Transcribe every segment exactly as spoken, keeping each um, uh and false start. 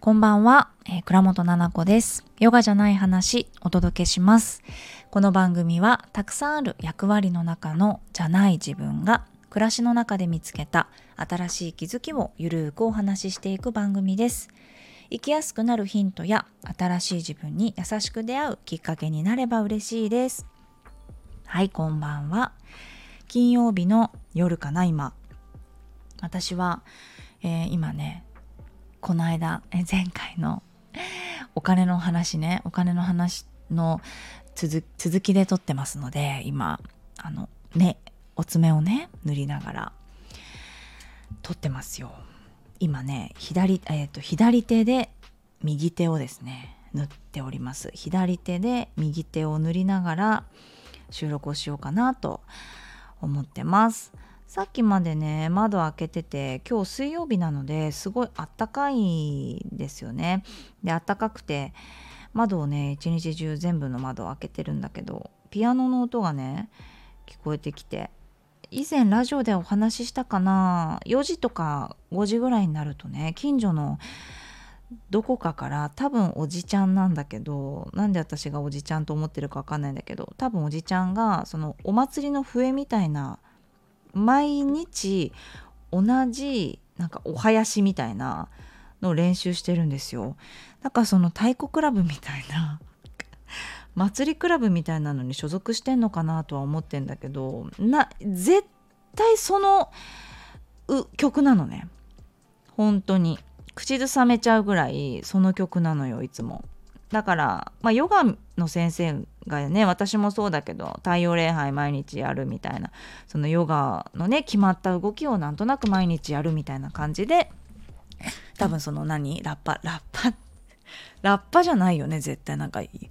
こんばんは、えー、倉本七子です。ヨガじゃない話お届けします。この番組はたくさんある役割の中のじゃない自分が暮らしの中で見つけた新しい気づきをゆるくお話ししていく番組です。生きやすくなるヒントや新しい自分に優しく出会うきっかけになれば嬉しいです。はい、こんばんは。金曜日の夜かな今私は、えー、今ねこの間、前回のお金の話ね、お金の話の 続, 続きで撮ってますので、今、あのね、お爪をね、塗りながら撮ってますよ。今ね、左、えーと、左手で右手をですね、塗っております。左手で右手を塗りながら収録をしようかなと思ってます。さっきまでね窓開けてて、今日水曜日なのですごいあったかいですよね。であったかくて窓をね一日中全部の窓を開けてるんだけど、ピアノの音がね聞こえてきて、以前ラジオでお話ししたかな、よじとかごじぐらいになるとね、近所のどこかから、多分おじちゃんなんだけど、なんで私がおじちゃんと思ってるか分かんないんだけど、多分おじちゃんがそのお祭りの笛みたいな、毎日同じなんかお囃子みたいなのを練習してるんですよ。なんかその太鼓クラブみたいな祭りクラブみたいなのに所属してんのかなとは思ってんだけど、な絶対そのう曲なのね。本当に口ずさめちゃうぐらいその曲なのよいつも。だから、まあ、ヨガの先生がね、私もそうだけど太陽礼拝毎日やるみたいな、そのヨガのね決まった動きをなんとなく毎日やるみたいな感じで、多分その何ラッパラッパラッパじゃないよね絶対、なんかいい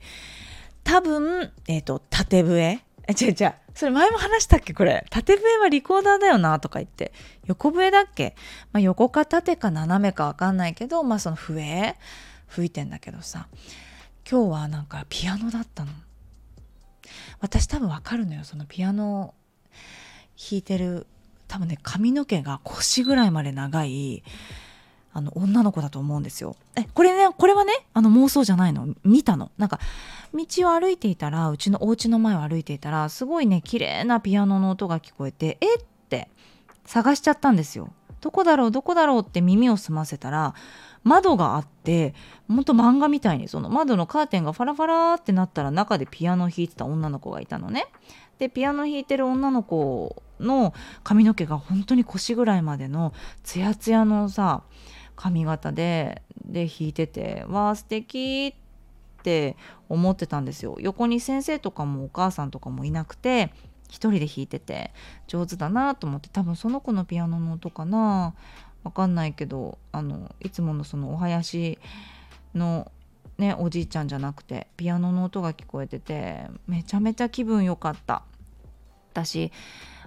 多分えっと縦笛、え違う違うそれ前も話したっけ、これ縦笛はリコーダーだよなとか言って、横笛だっけ、まあ、横か縦か斜めか分かんないけど、まあその笛吹いてんだけどさ、今日はなんかピアノだったの。私多分わかるのよ、そのピアノ弾いてる、多分ね髪の毛が腰ぐらいまで長いあの女の子だと思うんですよ。えこれね、これはねあの妄想じゃないの、見たの。なんか道を歩いていたら、うちのお家の前を歩いていたら、すごいね綺麗なピアノの音が聞こえて、えって探しちゃったんですよ。どこだろうどこだろうって耳を澄ませたら、窓があって、ほんと漫画みたいにその窓のカーテンがファラファラってなったら、中でピアノ弾いてた女の子がいたのね。でピアノ弾いてる女の子の髪の毛が本当に腰ぐらいまでのツヤツヤのさ髪型でで弾いてて、わー素敵って思ってたんですよ。横に先生とかもお母さんとかもいなくて、一人で弾いてて上手だなと思って、多分その子のピアノの音かな、わかんないけど、あのいつものそのお囃子のねおじいちゃんじゃなくてピアノの音が聞こえてて、めちゃめちゃ気分良かった。私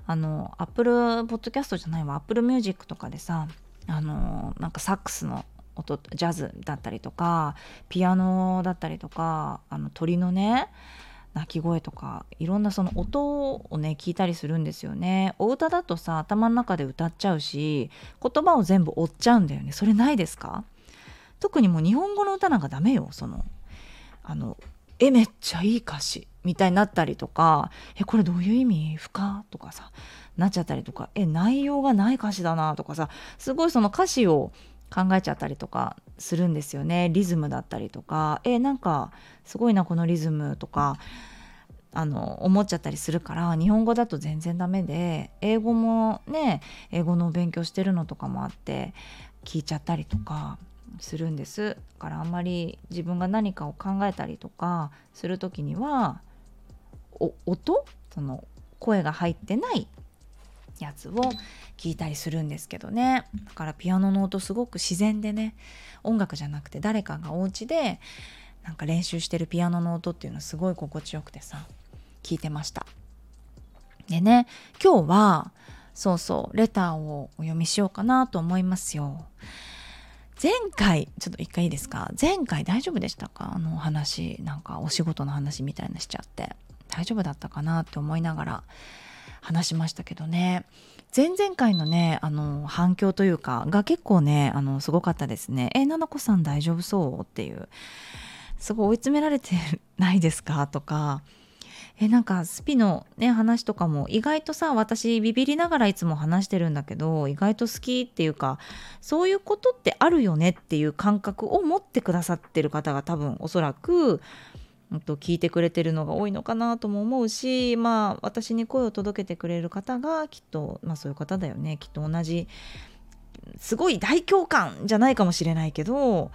あのアップルポッドキャストじゃないわ、アップルミュージックとかでさ、あのなんかサックスの音、ジャズだったりとかピアノだったりとか、あの鳥のね鳴き声とか、いろんなその音をね聞いたりするんですよね。お歌だとさ頭の中で歌っちゃうし、言葉を全部追っちゃうんだよね。それないですか？特にもう日本語の歌なんかダメよ。そのあのえめっちゃいい歌詞みたいになったりとか、えこれどういう意味不可とかさなっちゃったりとか、え内容がない歌詞だなとかさ、すごいその歌詞を考えちゃったりとかするんですよね。リズムだったりとか、えなんかすごいなこのリズムとかあの思っちゃったりするから、日本語だと全然ダメで、英語もね英語の勉強してるのとかもあって聞いちゃったりとかするんです。だからあんまり自分が何かを考えたりとかする時には、お音その声が入ってないやつを聞いたりするんですけどね。だからピアノの音すごく自然でね、音楽じゃなくて誰かがお家でなんか練習してるピアノの音っていうのすごい心地よくてさ聞いてました。でね、今日はそうそうレターをお読みしようかなと思いますよ。前回ちょっと一回いいですか、前回大丈夫でしたか、あの話なんかお仕事の話みたいなしちゃって大丈夫だったかなって思いながら話しましたけどね、前々回のねあの反響というかが結構ねあのすごかったですね。えななこさん大丈夫そうっていう、すごい追い詰められてないですかとか、えなんかスピの、ね、話とかも意外とさ、私ビビりながらいつも話してるんだけど、意外と好きっていうか、そういうことってあるよねっていう感覚を持ってくださってる方が多分おそらくと聞いてくれてるのが多いのかなとも思うし、まあ私に声を届けてくれる方がきっと、まあ、そういう方だよね。きっと同じすごい大共感じゃないかもしれないけど、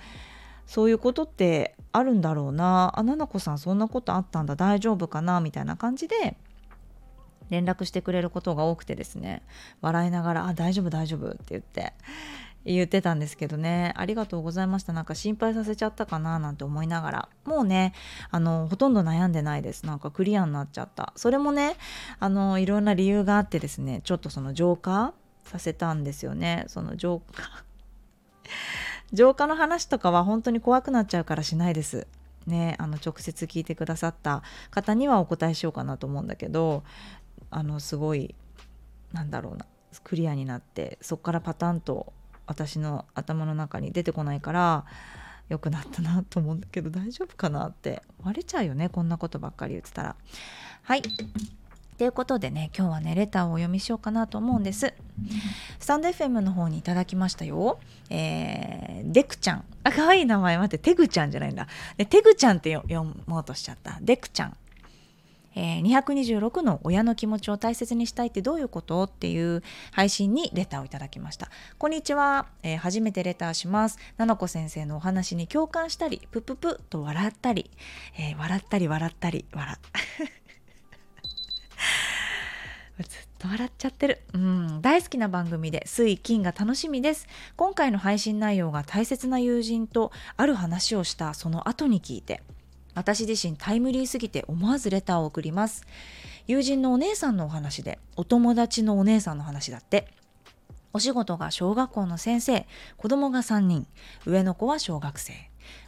そういうことってあるんだろうな、あ、ななこさんそんなことあったんだ、大丈夫かなみたいな感じで連絡してくれることが多くてですね、笑いながらあ大丈夫大丈夫って言って言ってたんですけどね、ありがとうございました。なんか心配させちゃったかななんて思いながら、もうねあのほとんど悩んでないです。なんかクリアになっちゃった。それもねあのいろんな理由があってですね、ちょっとその浄化させたんですよね。その浄化浄化の話とかは本当に怖くなっちゃうからしないですね。あの直接聞いてくださった方にはお答えしようかなと思うんだけど、あのすごいなんだろうな、クリアになって、そっからパタンと私の頭の中に出てこないから良くなったなと思うんだけど、大丈夫かなって割れちゃうよね、こんなことばっかり言ってたら。はいということでね、今日はねレターをお読みしようかなと思うんです。スタンド エフエム の方にいただきましたよ。えー、デクちゃん、あ可愛い名前、待ってテグちゃんじゃないんだ、でテグちゃんって読もうとしちゃった、デクちゃん。えー、にひゃくにじゅうろくの親の気持ちを大切にしたいってどういうことっていう配信にレターをいただきました。こんにちは、えー、初めてレターします。ななこ先生のお話に共感したり、プププと笑ったり、えー、笑ったり笑ったり笑ずっと笑っちゃってる。うん、大好きな番組で水金が楽しみです。今回の配信内容が大切な友人とある話をしたその後に聞いて、私自身タイムリーすぎて思わずレターを送ります。友人のお姉さんのお話で、お友達のお姉さんの話だって。お仕事が小学校の先生、子供がさんにん、上の子は小学生。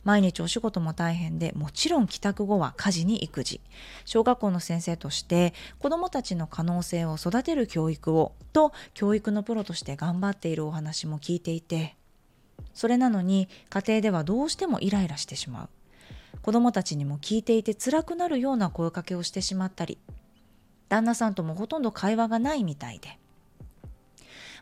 毎日お仕事も大変で、もちろん帰宅後は家事に育児。小学校の先生として子どもたちの可能性を育てる教育をと、教育のプロとして頑張っているお話も聞いていて、それなのに家庭ではどうしてもイライラしてしまう。子どもたちにも聞いていて辛くなるような声かけをしてしまったり、旦那さんともほとんど会話がないみたいで、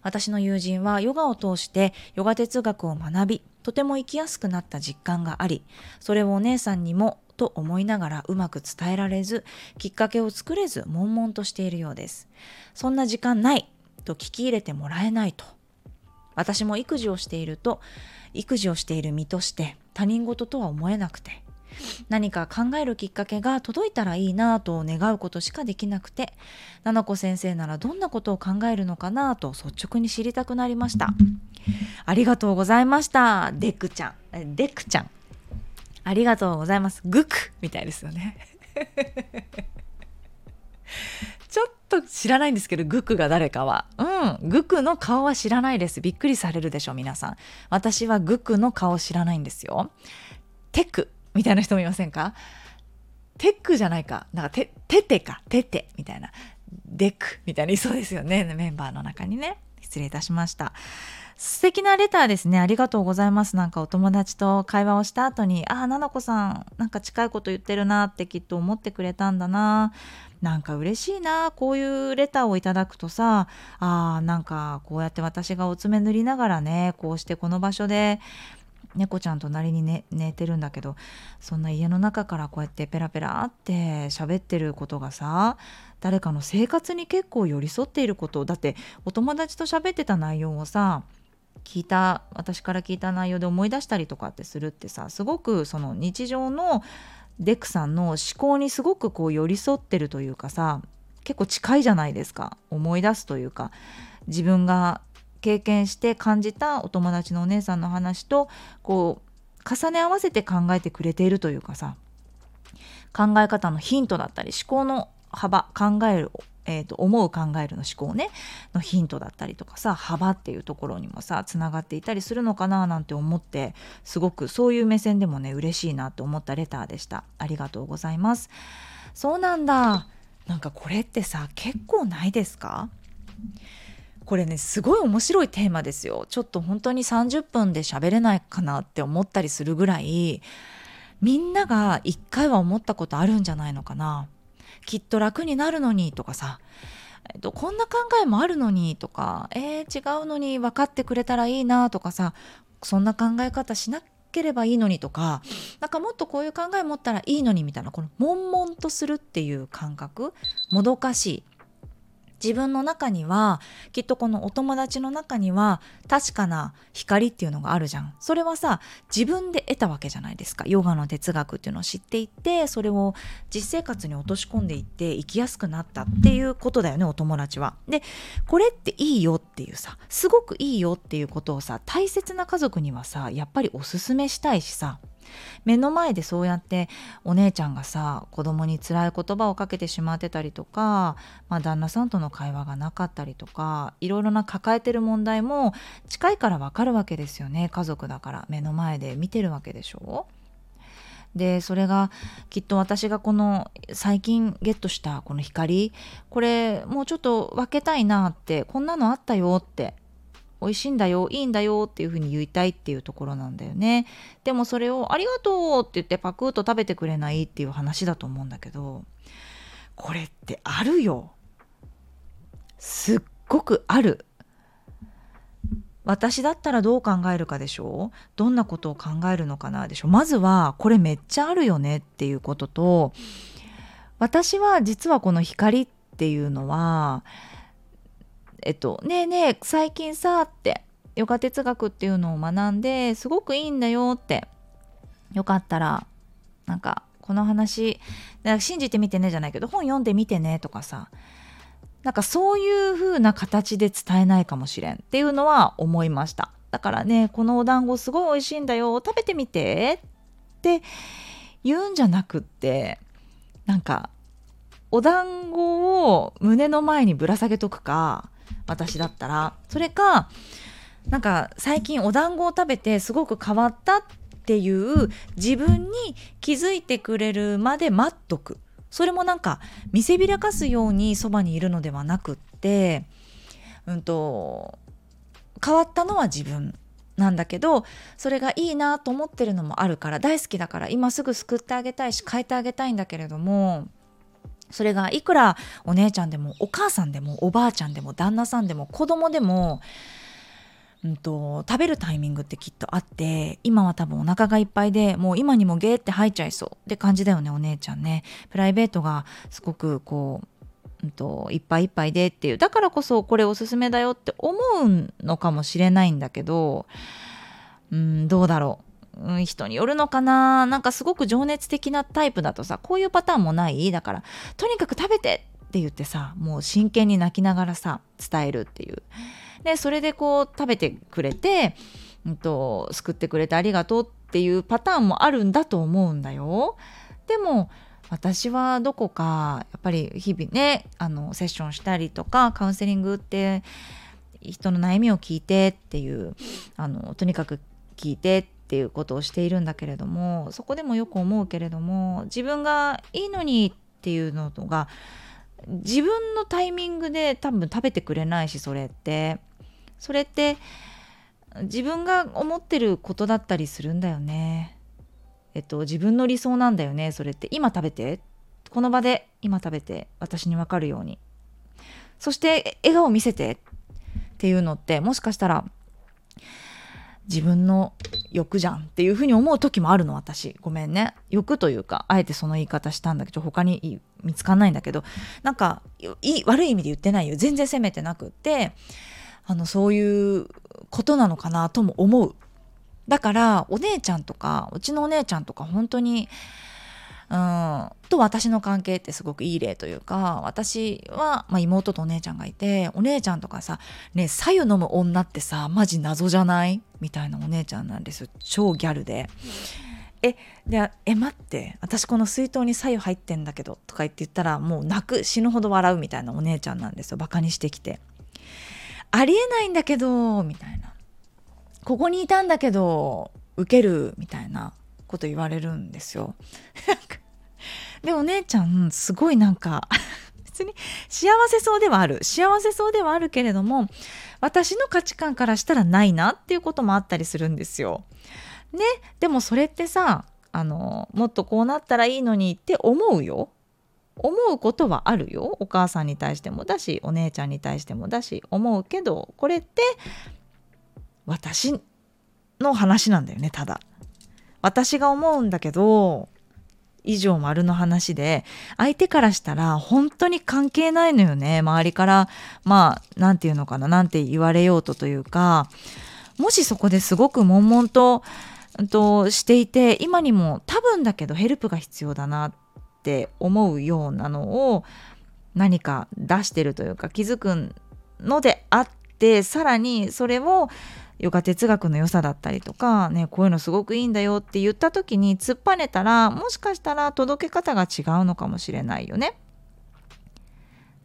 私の友人はヨガを通してヨガ哲学を学び、とても生きやすくなった実感があり、それをお姉さんにもと思いながらうまく伝えられず、きっかけを作れず悶々としているようです。そんな時間ないと聞き入れてもらえないと。私も育児をしていると育児をしている身として他人事とは思えなくて、何か考えるきっかけが届いたらいいなぁと願うことしかできなくて、ななこ先生ならどんなことを考えるのかなぁと率直に知りたくなりました。ありがとうございました。デクちゃん、デクちゃん、ありがとうございます。グクみたいですよね。ちょっと知らないんですけど、グクが誰かは、うん、グクの顔は知らないです。びっくりされるでしょ皆さん。私はグクの顔知らないんですよ。テクみたいな人もいませんか？テックじゃないか、なんかテテテかテテみたいな、デクみたいな、いそうですよねメンバーの中にね。失礼いたしました。素敵なレターですね、ありがとうございます。なんかお友達と会話をした後に、ああななこさんなんか近いこと言ってるなってきっと思ってくれたんだな。なんか嬉しいな、こういうレターをいただくとさあ、なんかこうやって私がお爪塗りながらね、こうしてこの場所で猫ちゃん隣に、ね、寝てるんだけど、そんな家の中からこうやってペラペラって喋ってることがさ、誰かの生活に結構寄り添っていることだって。お友達と喋ってた内容をさ、聞いた私から聞いた内容で思い出したりとかってするってさ、すごくその日常のデクさんの思考にすごくこう寄り添ってるというかさ、結構近いじゃないですか。思い出すというか、自分が経験して感じたお友達のお姉さんの話とこう重ね合わせて考えてくれているというかさ、考え方のヒントだったり、思考の幅、考える、えーと、思う考えるの思考ねのヒントだったりとかさ、幅っていうところにもさつながっていたりするのかななんて思って、すごくそういう目線でもね嬉しいなと思ったレターでした。ありがとうございます。そうなんだ。なんかこれってさ結構ないですか？これねすごい面白いテーマですよ。ちょっと本当にさんじゅっぷんで喋れないかなって思ったりするぐらい、みんなが一回は思ったことあるんじゃないのかな。きっと楽になるのにとかさ、えっと、こんな考えもあるのにとか、えー、違うのに分かってくれたらいいなとかさ、そんな考え方しなければいいのにとか、なんかもっとこういう考え持ったらいいのにみたいな、この悶々とするっていう感覚、もどかしい。自分の中にはきっとこのお友達の中には確かな光っていうのがあるじゃん。それはさ自分で得たわけじゃないですか。ヨガの哲学っていうのを知っていって、それを実生活に落とし込んでいって生きやすくなったっていうことだよね、お友達は。でこれっていいよっていうさ、すごくいいよっていうことをさ、大切な家族にはさやっぱりおすすめしたいしさ、目の前でそうやってお姉ちゃんがさ子供に辛い言葉をかけてしまってたりとか、まあ、旦那さんとの会話がなかったりとか、いろいろな抱えてる問題も近いから分かるわけですよね。家族だから目の前で見てるわけでしょ。でそれがきっと私がこの最近ゲットしたこの光、これもうちょっと分けたいなって、こんなのあったよって、美味しいんだよ、いいんだよっていう風に言いたいっていうところなんだよね。でもそれをありがとうって言ってパクッと食べてくれないっていう話だと思うんだけど、これってあるよ。すっごくある。私だったらどう考えるかでしょう。どんなことを考えるのかなでしょう。まずはこれめっちゃあるよねっていうことと、私は実はこの光っていうのはえっと、ねえねえ最近さってヨガ哲学っていうのを学んですごくいいんだよって、よかったらなんかこの話なんか信じてみてねじゃないけど本読んでみてねとかさ、なんかそういう風な形で伝えないかもしれんっていうのは思いました。だからねこのお団子すごい美味しいんだよ食べてみてって言うんじゃなくって、なんかお団子を胸の前にぶら下げとくか、私だったらそれか、なんか最近お団子を食べてすごく変わったっていう自分に気づいてくれるまで待っとく。それもなんか見せびらかすようにそばにいるのではなくって、うんと、変わったのは自分なんだけど、それがいいなと思ってるのもあるから、大好きだから今すぐ救ってあげたいし変えてあげたいんだけれども、それがいくらお姉ちゃんでもお母さんでもおばあちゃんでも旦那さんでも子供でも、うんと、食べるタイミングってきっとあって、今は多分お腹がいっぱいでもう今にもゲーって吐いちゃいそうって感じだよね、お姉ちゃんね。プライベートがすごくこう、うんと、いっぱいいっぱいでっていう、だからこそこれおすすめだよって思うのかもしれないんだけど、うん、どうだろう、うん、人によるのかな。なんかすごく情熱的なタイプだとさこういうパターンもない。だからとにかく食べてって言ってさ、もう真剣に泣きながらさ伝えるっていう。でそれでこう食べてくれて、うんと、救ってくれてありがとうっていうパターンもあるんだと思うんだよ。でも私はどこかやっぱり日々ね、あのセッションしたりとかカウンセリングって人の悩みを聞いてっていう、あのとにかく聞いてってっていうことをしているんだけれども、そこでもよく思うけれども、自分がいいのにっていうのが自分のタイミングで多分食べてくれないし、それってそれって自分が思ってることだったりするんだよね。えっと自分の理想なんだよね。それって今食べて、この場で今食べて、私に分かるように、そして笑顔見せてっていうのって、もしかしたら自分の欲じゃんっていうふうに思う時もあるの、私。ごめんね、欲というかあえてその言い方したんだけど、他に見つかんないんだけど、なんかいい悪い意味で言ってないよ、全然責めてなくって、あのそういうことなのかなとも思う。だからお姉ちゃんとか、うちのお姉ちゃんとか本当にうんと私の関係ってすごくいい例というか、私は、まあ、妹とお姉ちゃんがいて、お姉ちゃんとかさ、ね、白湯飲む女ってさマジ謎じゃないみたいなお姉ちゃんなんですよ。超ギャルで、えでえ待って私この水筒に白湯入ってんだけどとか言って言ったら、もう泣く、死ぬほど笑うみたいなお姉ちゃんなんですよ。バカにしてきて、ありえないんだけどみたいな、ここにいたんだけどウケるみたいなこと言われるんですよ。でお姉ちゃんすごいなんか別に幸せそうではある幸せそうではあるけれども、私の価値観からしたらないなっていうこともあったりするんですよ、ね、でもそれってさ、あのもっとこうなったらいいのにって思うよ、思うことはあるよ。お母さんに対してもだし、お姉ちゃんに対してもだし思うけど、これって私の話なんだよね。ただ私が思うんだけど以上丸の話で、相手からしたら本当に関係ないのよね。周りからまあなんていうのかな、なんて言われようとというか、もしそこですごく悶々ととしていて、今にも多分だけどヘルプが必要だなって思うようなのを何か出してるというか気づくのであって、さらにそれをヨガ哲学の良さだったりとか、ね、こういうのすごくいいんだよって言った時に突っぱねたら、もしかしたら届け方が違うのかもしれないよね。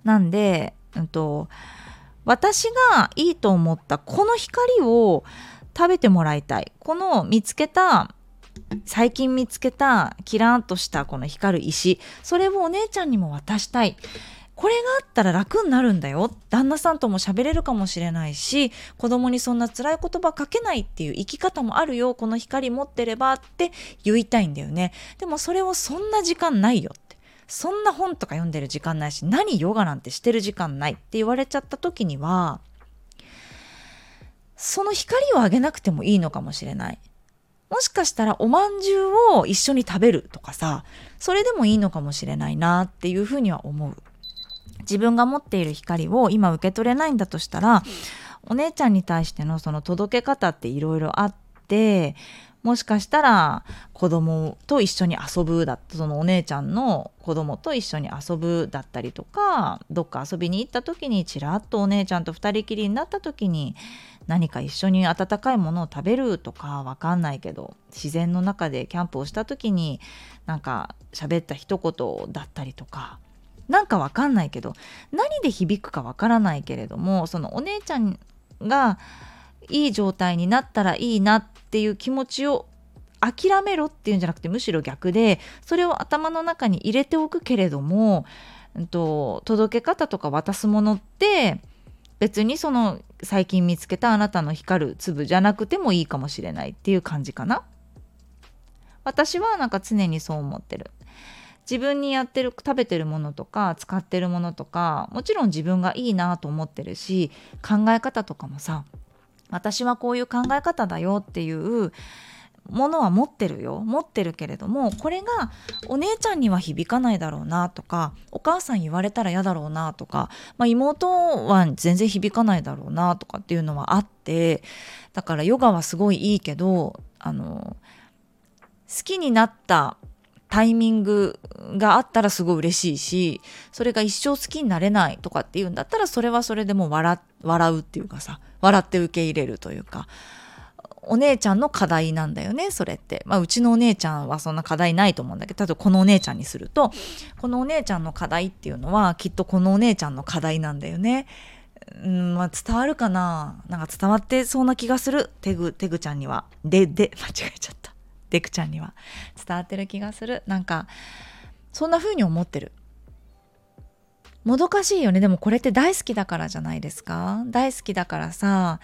なんで、うんと、私がいいと思ったこの光を食べてもらいたい。この見つけた、最近見つけたキラーンとしたこの光る石、それをお姉ちゃんにも渡したい。これがあったら楽になるんだよ。旦那さんとも喋れるかもしれないし、子供にそんな辛い言葉かけないっていう生き方もあるよ。この光持ってればって言いたいんだよね。でもそれをそんな時間ないよって。そんな本とか読んでる時間ないし、何ヨガなんてしてる時間ないって言われちゃった時には、その光をあげなくてもいいのかもしれない。もしかしたらおまんじゅうを一緒に食べるとかさ、それでもいいのかもしれないなっていうふうには思う。自分が持っている光を今受け取れないんだとしたら、お姉ちゃんに対してのその届け方っていろいろあって、もしかしたら子供と一緒に遊ぶだったそのお姉ちゃんの子供と一緒に遊ぶだったりとか、どっか遊びに行った時にちらっとお姉ちゃんと二人きりになった時に何か一緒に温かいものを食べるとか、わかんないけど自然の中でキャンプをした時になんか喋った一言だったりとか、なんかわかんないけど何で響くかわからないけれども、そのお姉ちゃんがいい状態になったらいいなっていう気持ちを諦めろっていうんじゃなくて、むしろ逆でそれを頭の中に入れておくけれども、うんと、届け方とか渡すものって別にその最近見つけたあなたの光る粒じゃなくてもいいかもしれないっていう感じかな。私はなんか常にそう思ってる。自分にやってる食べてるものとか使ってるものとか、もちろん自分がいいなと思ってるし、考え方とかもさ、私はこういう考え方だよっていうものは持ってるよ、持ってるけれども、これがお姉ちゃんには響かないだろうなとか、お母さん言われたら嫌だろうなとか、まあ、妹は全然響かないだろうなとかっていうのはあって、だからヨガはすごいいいけど、あの好きになったタイミングがあったらすごい嬉しいし、それが一生好きになれないとかっていうんだったら、それはそれでも 笑, 笑うっていうかさ、笑って受け入れるというか、お姉ちゃんの課題なんだよねそれって、まあ、うちのお姉ちゃんはそんな課題ないと思うんだけど、例えばこのお姉ちゃんにすると、このお姉ちゃんの課題っていうのはきっとこのお姉ちゃんの課題なんだよね。うん、まあ、伝わるかな、なんか伝わってそうな気がする。テグ、テグちゃんにはでで間違えちゃったデクちゃんには伝わってる気がする。なんかそんな風に思ってる。もどかしいよね。でもこれって大好きだからじゃないですか。大好きだからさ、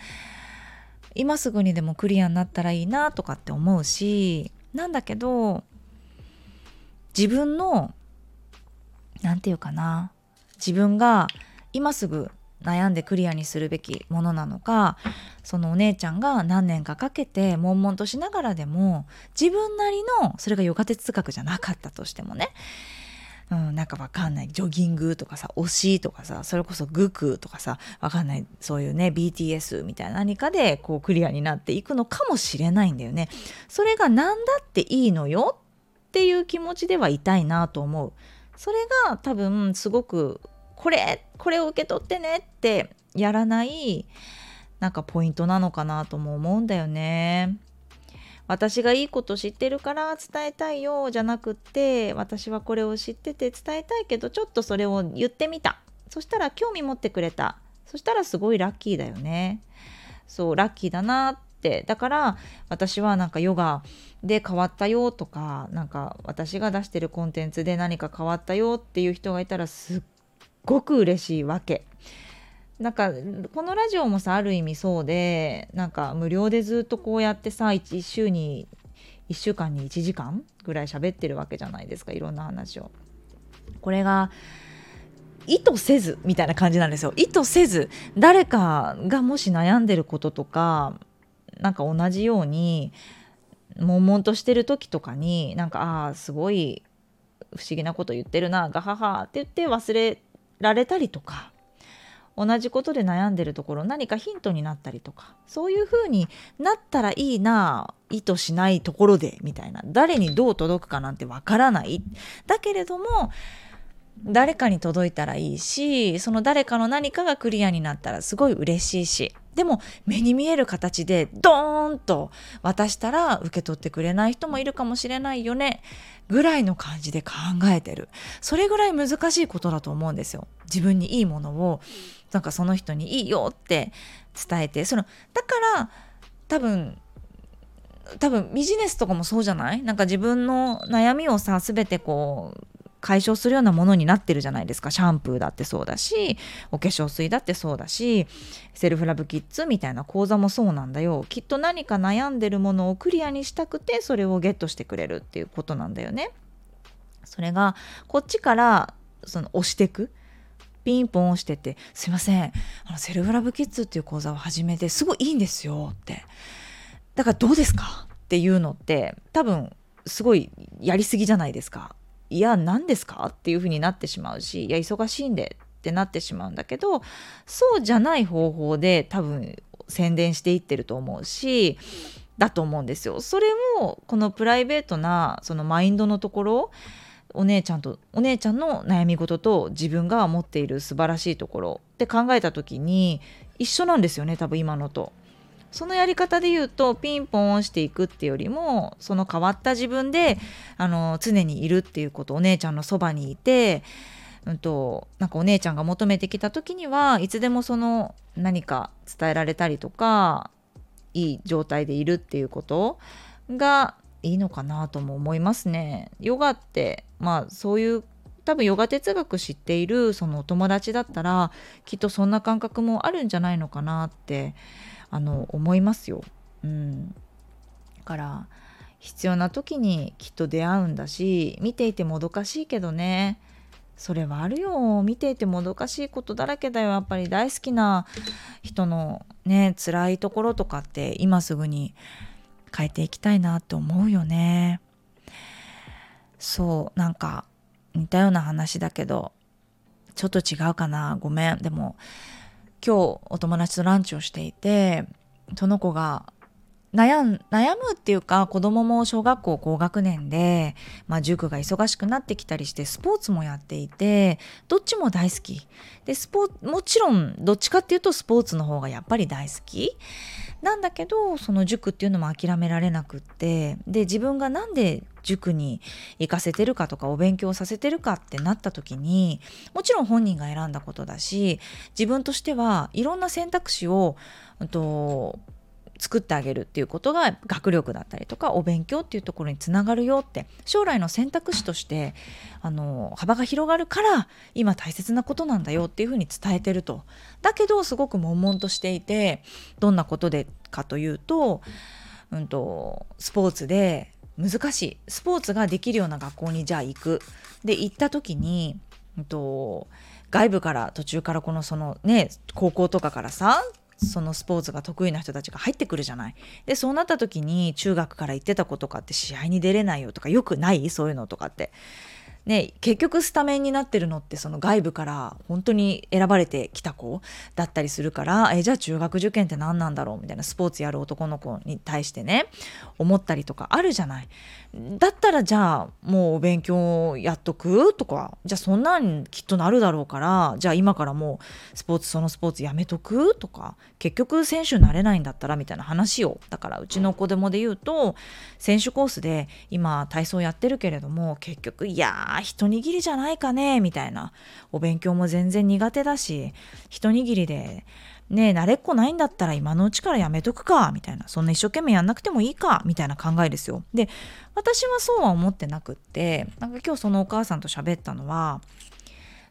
今すぐにでもクリアになったらいいなとかって思うし、なんだけど自分のなんていうかな、自分が今すぐ悩んでクリアにするべきものなのか、そのお姉ちゃんが何年かかけて悶々としながらでも、自分なりのそれがヨガ哲学じゃなかったとしてもね、うん、なんかわかんないジョギングとかさ、推しとかさ、それこそグクとかさ、わかんないそういうね ビーティーエス みたいな何かでこうクリアになっていくのかもしれないんだよね。それがなんだっていいのよっていう気持ちではいたいなと思う。それが多分すごくこれこれを受け取ってねってやらないなんかポイントなのかなとも思うんだよね。私がいいこと知ってるから伝えたいよじゃなくって、私はこれを知ってて伝えたいけどちょっとそれを言ってみた、そしたら興味持ってくれた、そしたらすごいラッキーだよね。そうラッキーだなって、だから私はなんかヨガで変わったよとか、なんか私が出してるコンテンツで何か変わったよっていう人がいたらすっごく嬉しいわけ。なんかこのラジオもさ、ある意味そうで、なんか無料でずっとこうやってさ、1週にいっしゅうかんにいちじかんぐらい喋ってるわけじゃないですか、いろんな話を。これが意図せずみたいな感じなんですよ。意図せず、誰かがもし悩んでることとか、なんか同じように悶々としてる時とかに、なんかああすごい不思議なこと言ってるな、ガハハって言って忘れられたりとか、同じことで悩んでるところ何かヒントになったりとか、そういう風になったらいいな、意図しないところでみたいな、誰にどう届くかなんてわからない、だけれども誰かに届いたらいいし、その誰かの何かがクリアになったらすごい嬉しいし、でも目に見える形でドーンと渡したら受け取ってくれない人もいるかもしれないよねぐらいの感じで考えてる。それぐらい難しいことだと思うんですよ。自分にいいものをなんかその人にいいよって伝えて、そのだから多分多分ビジネスとかもそうじゃない？なんか自分の悩みをさ、全てこう解消するようなものになってるじゃないですか。シャンプーだってそうだし、お化粧水だってそうだし、セルフラブキッズみたいな講座もそうなんだよ。きっと何か悩んでるものをクリアにしたくて、それをゲットしてくれるっていうことなんだよね。それがこっちからその押してく、ピンポン押してて、すいません、あのセルフラブキッズっていう講座を始めてすごいいいんですよって、だからどうですかっていうのって多分すごいやりすぎじゃないですか。いや何ですかっていう風になってしまうし、いや忙しいんでってなってしまうんだけど、そうじゃない方法で多分宣伝していってると思うし、だと思うんですよ。それをこのプライベートなそのマインドのところ、お姉ちゃんとお姉ちゃんの悩み事と自分が持っている素晴らしいところって考えた時に一緒なんですよね、多分今のと。そのやり方で言うと、ピンポン押していくってよりも、その変わった自分であの常にいるっていうこと、お姉ちゃんのそばにいて、うんと、なんかお姉ちゃんが求めてきた時にはいつでもその何か伝えられたりとか、いい状態でいるっていうことがいいのかなとも思いますね。ヨガってまあそういう、多分ヨガ哲学知っているそのお友達だったらきっとそんな感覚もあるんじゃないのかなってあの思いますよ、うん、だから必要な時にきっと出会うんだし、見ていてもどかしいけどね、それはあるよ。見ていてもどかしいことだらけだよ。やっぱり大好きな人のね、辛いところとかって今すぐに変えていきたいなって思うよね。そう、なんか似たような話だけどちょっと違うかな、ごめん。でも今日お友達とランチをしていて、その子が 悩, 悩むっていうか、子供も小学校高学年で、まあ、塾が忙しくなってきたりしてスポーツもやっていて、どっちも大好きで、スポもちろんどっちかっていうとスポーツの方がやっぱり大好きなんだけど、その塾っていうのも諦められなくって、で自分がなんで塾に行かせてるかとか、お勉強させてるかってなった時に、もちろん本人が選んだことだし、自分としてはいろんな選択肢をと作ってあげるっていうことが、学力だったりとかお勉強っていうところにつながるよって、将来の選択肢としてあの幅が広がるから今大切なことなんだよっていうふうに伝えてると。だけどすごく悶々としていて、どんなことでかというと、うんとスポーツで難しい、スポーツができるような学校にじゃあ行くで、行った時に、うんと、外部から途中からこのそのね、高校とかからさ、そのスポーツが得意な人たちが入ってくるじゃない。でそうなった時に、中学から行ってた子とかって試合に出れないよとか、よくないそういうのとかってね、結局スタメンになってるのってその外部から本当に選ばれてきた子だったりするから、えじゃあ中学受験って何なんだろうみたいな、スポーツやる男の子に対してね思ったりとかあるじゃない。だったらじゃあもうお勉強やっとくとか、じゃあそんなんきっとなるだろうから、じゃあ今からもうスポーツ、そのスポーツやめとくとか、結局選手になれないんだったらみたいな話を。だからうちの子供で言うと、選手コースで今体操やってるけれども、結局いやー一握りじゃないかねみたいな、お勉強も全然苦手だし、一握りでねえ慣れっこないんだったら今のうちからやめとくかみたいな、そんな一生懸命やんなくてもいいかみたいな考えですよ。で私はそうは思ってなくって、なんか今日そのお母さんと喋ったのは、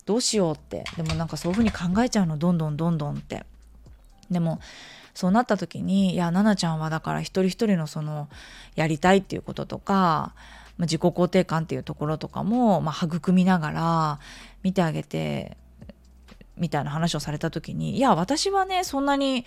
どうしようって。でもなんかそういう風に考えちゃうの、どんどんどんどんって。でもそうなった時に、いや奈々ちゃんはだから一人一人のそのやりたいっていうこととか、まあ、自己肯定感っていうところとかも、まあ、育みながら見てあげてみたいな話をされた時に、いや私はねそんなに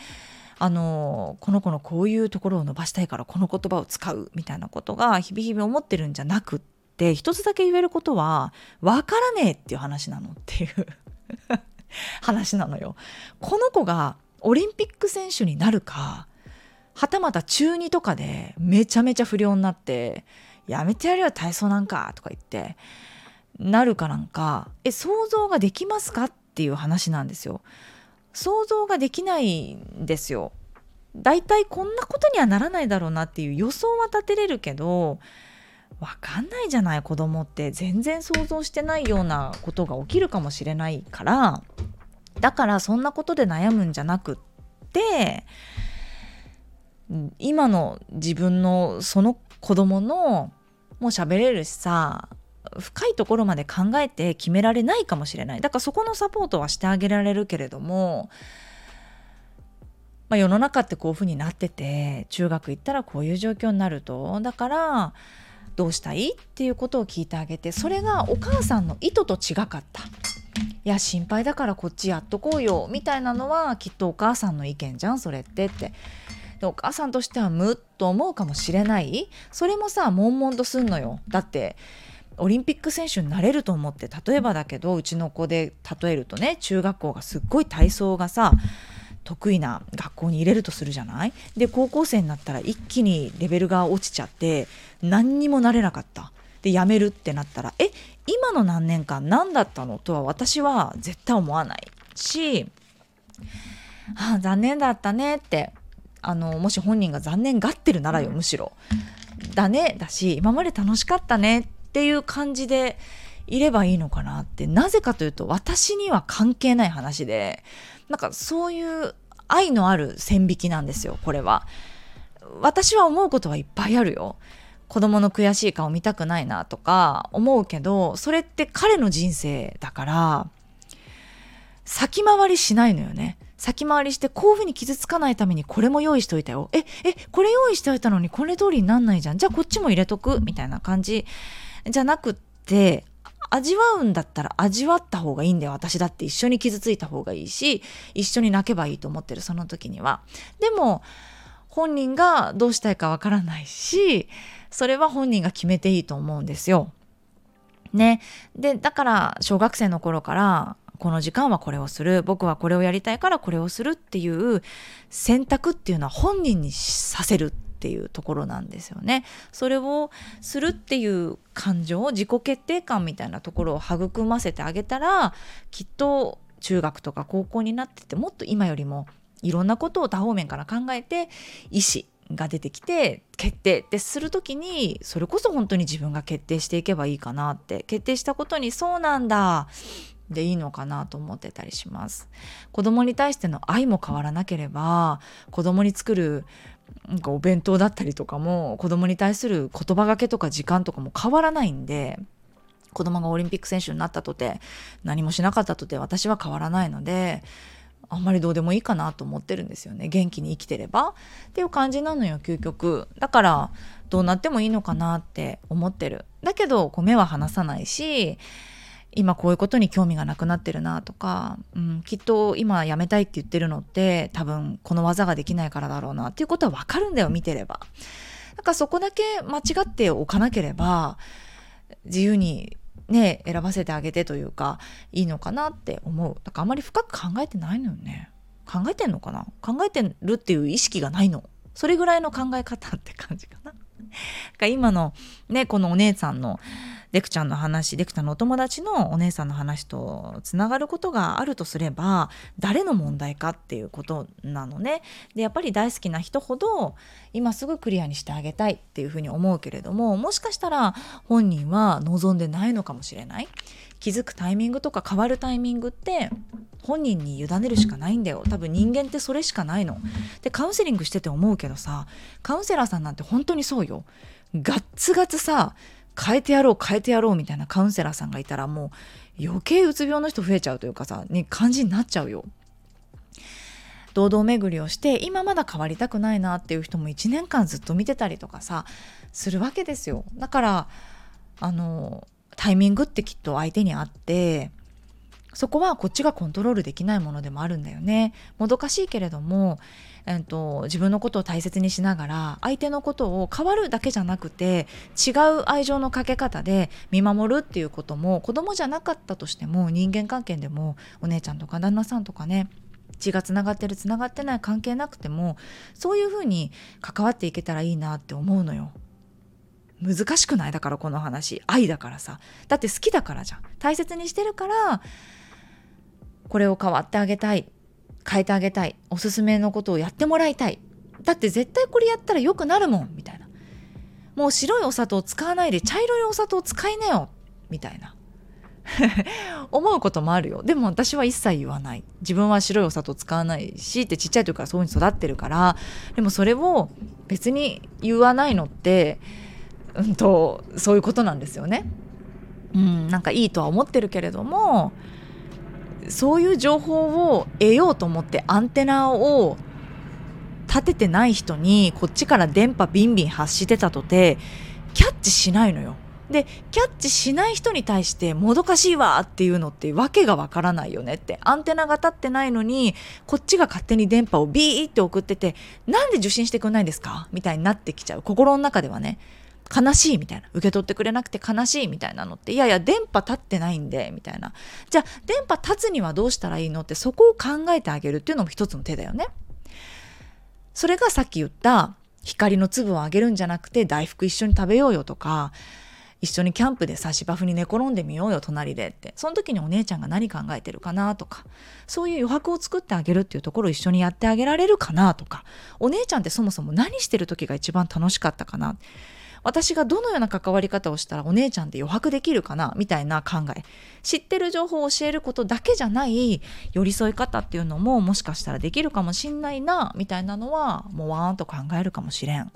あのこの子のこういうところを伸ばしたいからこの言葉を使うみたいなことが日々日々思ってるんじゃなくって、一つだけ言えることは分からねえっていう話なのっていう話なのよ。この子がオリンピック選手になるか、はたまた中にとかでめちゃめちゃ不良になってやめてやるよ体操なんかとか言ってなるかなんか、え想像ができますかっていう話なんですよ。想像ができないんですよ。だいたいこんなことにはならないだろうなっていう予想は立てれるけど、わかんないじゃない、子供って全然想像してないようなことが起きるかもしれないから、だからそんなことで悩むんじゃなくって、今の自分のその子供のもう喋れるしさ、深いところまで考えて決められないかもしれない。だからそこのサポートはしてあげられるけれども、まあ、世の中ってこういう風になってて、中学行ったらこういう状況になると、だからどうしたいっていうことを聞いてあげて、それがお母さんの意図と違かった、いや心配だからこっちやっとこうよみたいなのはきっとお母さんの意見じゃんそれってって。でお母さんとしてはむっと思うかもしれない。それもさ悶々とすんのよ。だってオリンピック選手になれると思って、例えばだけどうちの子で例えるとね、中学校がすっごい体操がさ得意な学校に入れるとするじゃない。で高校生になったら一気にレベルが落ちちゃって何にもなれなかった、で辞めるってなったら、え今の何年間何だったのとは私は絶対思わないし、ああ残念だったねって、あのもし本人が残念がってるならよ、むしろだねだし、今まで楽しかったねってっていう感じでいればいいのかなって。なぜかというと私には関係ない話で、なんかそういう愛のある線引きなんですよこれは。私は思うことはいっぱいあるよ。子供の悔しい顔見たくないなとか思うけど、それって彼の人生だから先回りしないのよね。先回りしてこういうふうに傷つかないためにこれも用意しておいたよ、ええこれ用意しておいたのにこれ通りになんないじゃん、じゃあこっちも入れとくみたいな感じじゃなくって、味わうんだったら味わった方がいいんだよ。私だって一緒に傷ついた方がいいし、一緒に泣けばいいと思ってるその時には。でも本人がどうしたいかわからないし、それは本人が決めていいと思うんですよね。でだから小学生の頃からこの時間はこれをする、僕はこれをやりたいからこれをするっていう選択っていうのは本人にさせるっていうところなんですよね。それをするっていう感情、自己決定感みたいなところを育ませてあげたら、きっと中学とか高校になっててもっと今よりもいろんなことを多方面から考えて意思が出てきて決定ってするときに、それこそ本当に自分が決定していけばいいかなって、決定したことにそうなんだでいいのかなと思ってたりします。子供に対しての愛も変わらなければ、子供に作るなんかお弁当だったりとかも、子供に対する言葉がけとか時間とかも変わらないんで、子供がオリンピック選手になったとて何もしなかったとて私は変わらないので、あんまりどうでもいいかなと思ってるんですよね。元気に生きてればっていう感じなのよ究極。だからどうなってもいいのかなって思ってる。だけどこう目は離さないし、今こういうことに興味がなくなってるなとか、うん、きっと今やめたいって言ってるのって多分この技ができないからだろうなっていうことは分かるんだよ、見てれば。だからそこだけ間違っておかなければ自由にね選ばせてあげてというかいいのかなって思う。だからあんまり深く考えてないのよね。考えてんのかな、考えてるっていう意識がないの、それぐらいの考え方って感じかな。今のねこのお姉さんのデクちゃんの話、デクちゃんのお友達のお姉さんの話とつながることがあるとすれば、誰の問題かっていうことなのね。でやっぱり大好きな人ほど今すぐクリアにしてあげたいっていうふうに思うけれども、もしかしたら本人は望んでないのかもしれない。気づくタイミングとか変わるタイミングって本人に委ねるしかないんだよ。多分人間ってそれしかないの。でカウンセリングしてて思うけどさ、カウンセラーさんなんて本当にそうよ。ガッツガツさ変えてやろう変えてやろうみたいなカウンセラーさんがいたら、もう余計うつ病の人増えちゃうというかさ、ね、感じになっちゃうよ。堂々巡りをして今まだ変わりたくないなっていう人もいちねんかんずっと見てたりとかさするわけですよ。だからあのタイミングってきっと相手にあって、そこはこっちがコントロールできないものでもあるんだよね。もどかしいけれども、えーと、自分のことを大切にしながら相手のことを変わるだけじゃなくて違う愛情のかけ方で見守るっていうことも、子供じゃなかったとしても人間関係でもお姉ちゃんとか旦那さんとかね、血がつながってるつながってない関係なくてもそういうふうに関わっていけたらいいなって思うのよ。難しくない？だからこの話愛だからさ、だって好きだからじゃん、大切にしてるから、これを変わってあげたい、変えてあげたい、おすすめのことをやってもらいたい、だって絶対これやったら良くなるもんみたいな、もう白いお砂糖使わないで茶色いお砂糖使いなよみたいな思うこともあるよ。でも私は一切言わない。自分は白いお砂糖使わないしってちっちゃい時からそういうふうに育ってるから。でもそれを別に言わないのってうんとそういうことなんですよね。うん、なんかいいとは思ってるけれども、そういう情報を得ようと思ってアンテナを立ててない人にこっちから電波ビンビン発してたとてキャッチしないのよ。でキャッチしない人に対してもどかしいわっていうのってわけがわからないよねって。アンテナが立ってないのにこっちが勝手に電波をビーって送ってて、なんで受信してくれないんですかみたいになってきちゃう。心の中ではね、悲しいみたいな、受け取ってくれなくて悲しいみたいなのって、いやいや電波立ってないんでみたいな、じゃあ電波立つにはどうしたらいいのって、そこを考えてあげるっていうのも一つの手だよね。それがさっき言った光の粒をあげるんじゃなくて、大福一緒に食べようよとか、一緒にキャンプでさ芝生に寝転んでみようよ隣でって、その時にお姉ちゃんが何考えてるかなとか、そういう余白を作ってあげるっていうところを一緒にやってあげられるかなとか、お姉ちゃんってそもそも何してる時が一番楽しかったかな、私がどのような関わり方をしたらお姉ちゃんって余白できるかなみたいな考え、知ってる情報を教えることだけじゃない寄り添い方っていうのももしかしたらできるかもしんないなみたいなのはもうわーんと考えるかもしれんっ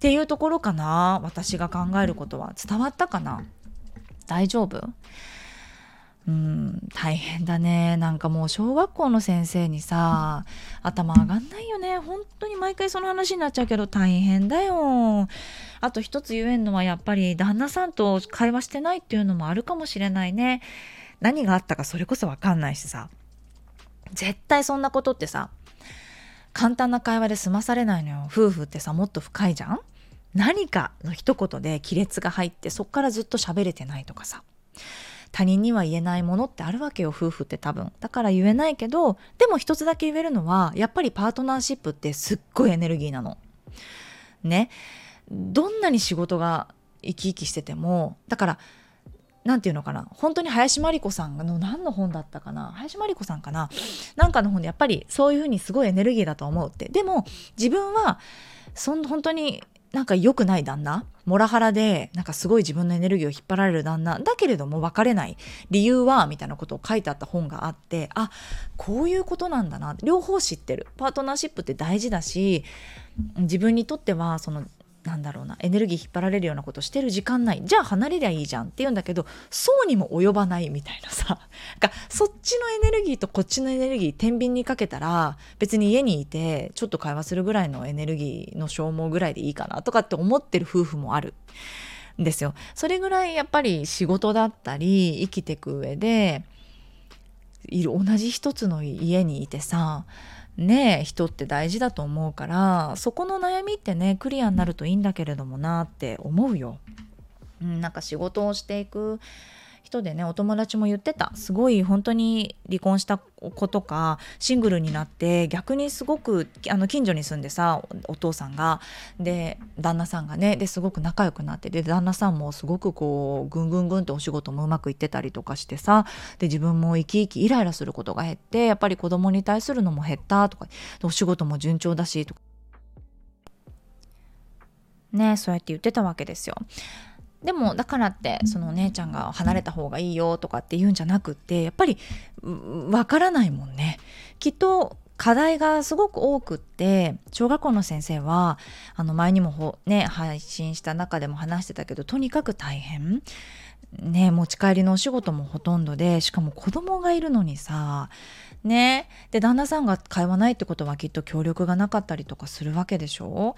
ていうところかな。私が考えることは伝わったかな？大丈夫？うーん、大変だね。なんかもう小学校の先生にさ、頭上がんないよね。本当に毎回その話になっちゃうけど大変だよ。あと一つ言えんのはやっぱり旦那さんと会話してないっていうのもあるかもしれないね。何があったかそれこそ分かんないしさ、絶対そんなことってさ簡単な会話で済まされないのよ。夫婦ってさもっと深いじゃん。何かの一言で亀裂が入ってそっからずっと喋れてないとかさ、他人には言えないものってあるわけよ夫婦って多分。だから言えないけど、でも一つだけ言えるのはやっぱりパートナーシップってすっごいエネルギーなのね。どんなに仕事が生き生きしてても、だからなんていうのかな、本当に林真理子さんの何の本だったかな、林真理子さんかな、なんかの本でやっぱりそういうふうにすごいエネルギーだと思うって。でも自分はそん本当になんか良くない旦那、モラハラでなんかすごい自分のエネルギーを引っ張られる旦那だけれども別れない理由はみたいなことを書いてあった本があって、あ、こういうことなんだな、両方知ってる。パートナーシップって大事だし、自分にとってはそのなんだろうな、エネルギー引っ張られるようなことしてる時間ない、じゃあ離れりゃいいじゃんって言うんだけど、そうにも及ばないみたいなさ、なんかそっちのエネルギーとこっちのエネルギー天秤にかけたら、別に家にいてちょっと会話するぐらいのエネルギーの消耗ぐらいでいいかなとかって思ってる夫婦もあるんですよ。それぐらいやっぱり仕事だったり生きてく上でいる、同じ一つの家にいてさねえ、人って大事だと思うから、そこの悩みってねクリアになるといいんだけれどもなって思うよ、うん、なんか仕事をしていく人でね、お友達も言ってた。すごい本当に離婚した子とかシングルになって逆にすごくあの近所に住んでさ、 お, お父さんがで旦那さんがねですごく仲良くなって、で旦那さんもすごくこうぐんぐんぐんとお仕事もうまくいってたりとかしてさ、で自分も生き生きイライラすることが減って、やっぱり子供に対するのも減ったとか、お仕事も順調だしとかね、そうやって言ってたわけですよ。でもだからってそのお姉ちゃんが離れた方がいいよとかって言うんじゃなくって、やっぱりわからないもんね。きっと課題がすごく多くって、小学校の先生はあの前にも、ね、配信した中でも話してたけど、とにかく大変、ね、持ち帰りのお仕事もほとんどで、しかも子供がいるのにさ、ね、で旦那さんが会話ないってことはきっと協力がなかったりとかするわけでしょ。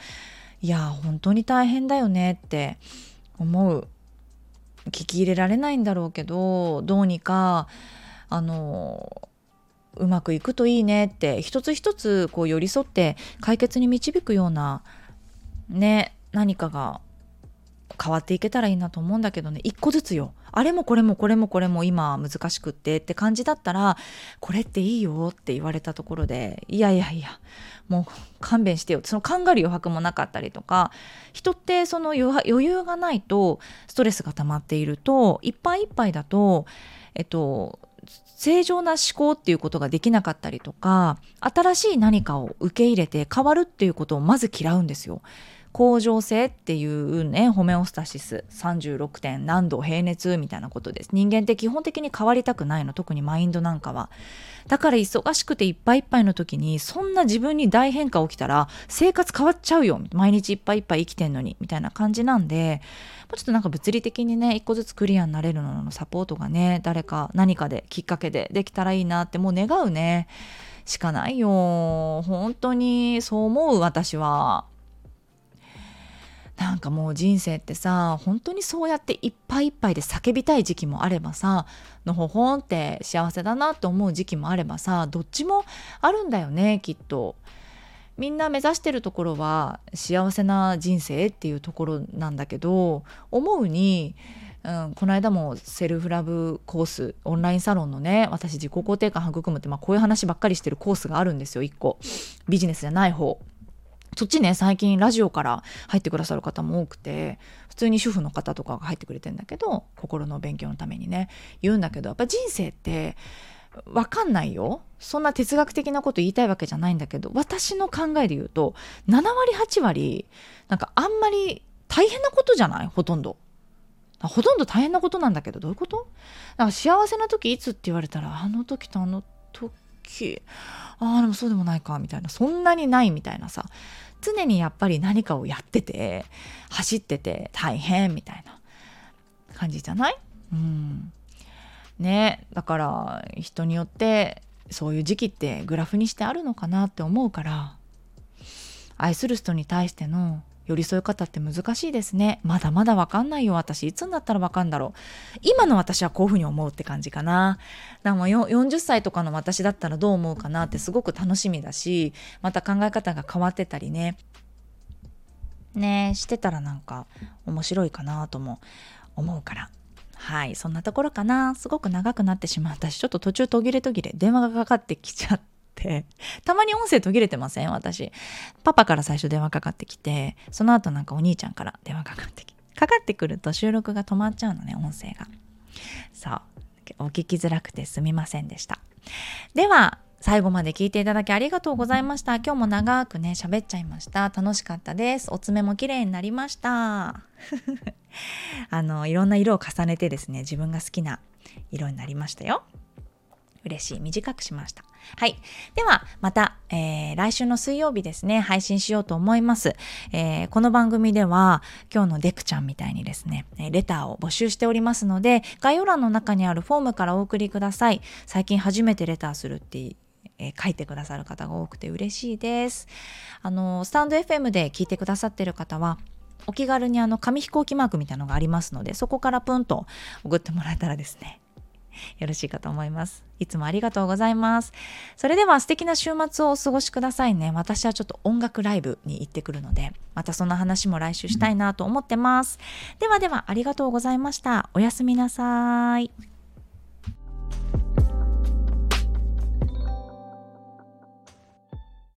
いや本当に大変だよねって思う。聞き入れられないんだろうけど、どうにかあのうまくいくといいねって、一つ一つこう寄り添って解決に導くようなね、何かが変わっていけたらいいなと思うんだけどね。一個ずつよ、あれもこれもこれもこれも今難しくってって感じだったら、これっていいよって言われたところで、いやいやいやもう勘弁してよ、その考える余白もなかったりとか、人ってその余裕がないとストレスが溜まっていると、いっぱいいっぱいだとえっと正常な思考っていうことができなかったりとか、新しい何かを受け入れて変わるっていうことをまず嫌うんですよ。恒常性っていうね、ホメオスタシス さんじゅうろく. 何度平熱みたいなことです。人間って基本的に変わりたくないの、特にマインドなんかは。だから忙しくていっぱいいっぱいの時に、そんな自分に大変化起きたら生活変わっちゃうよ、毎日いっぱいいっぱい生きてんのにみたいな感じなんで、もうちょっとなんか物理的にね、一個ずつクリアになれるののサポートがね、誰か何かできっかけでできたらいいなって、もう願うねしかないよ、本当にそう思う。私はなんかもう人生ってさ、本当にそうやっていっぱいいっぱいで叫びたい時期もあればさ、のほほんって幸せだなと思う時期もあればさ、どっちもあるんだよねきっと。みんな目指してるところは幸せな人生っていうところなんだけど、思うに、うん、この間もセルフラブコース、オンラインサロンのね、私自己肯定感育むって、まあ、こういう話ばっかりしてるコースがあるんですよ、いっこ。ビジネスじゃない方、そっちね、最近ラジオから入ってくださる方も多くて、普通に主婦の方とかが入ってくれてんだけど、心の勉強のためにね言うんだけど、やっぱ人生って分かんないよ。そんな哲学的なこと言いたいわけじゃないんだけど、私の考えで言うとななわりはちわりなんかあんまり大変なことじゃない、ほとんどほとんど大変なことなんだけど、どういうこと？なんか幸せな時いつって言われたら、あの時とあの時、ああでもそうでもないかみたいな、そんなにないみたいなさ、常にやっぱり何かをやってて走ってて大変みたいな感じじゃない？うんね、だから人によってそういう時期ってグラフにしてあるのかなって思うから、愛する人に対しての寄り添い方って難しいですね。まだまだ分かんないよ私、いつになったら分かんだろう。今の私はこういうふうに思うって感じかな。だからよんじゅっさいとかの私だったらどう思うかなってすごく楽しみだし、また考え方が変わってたりねねしてたらなんか面白いかなとも思うから、はい、そんなところかな。すごく長くなってしまった。私ちょっと途中途切れ途切れ電話がかかってきちゃって、たまに音声途切れてません？私パパから最初電話かかってきて、その後なんかお兄ちゃんから電話かかってきかかってくると収録が止まっちゃうのね、音声が。そうお聞きづらくてすみませんでした。では最後まで聞いていただきありがとうございました。今日も長くね喋っちゃいました。楽しかったです。お爪も綺麗になりましたあのいろんな色を重ねてですね、自分が好きな色になりましたよ。嬉しい。短くしました。はい。では、また、えー、来週の水曜日ですね、配信しようと思います。えー、この番組では、今日のデクちゃんみたいにですね、レターを募集しておりますので、概要欄の中にあるフォームからお送りください。最近初めてレターするって、えー、書いてくださる方が多くて嬉しいです。あの、スタンド エフエム で聞いてくださってる方は、お気軽にあの、紙飛行機マークみたいなのがありますので、そこからプンと送ってもらえたらですね、よろしいかと思います。いつもありがとうございます。それでは素敵な週末をお過ごしくださいね。私はちょっと音楽ライブに行ってくるので、またその話も来週したいなと思ってます。ではではありがとうございました。おやすみなさい。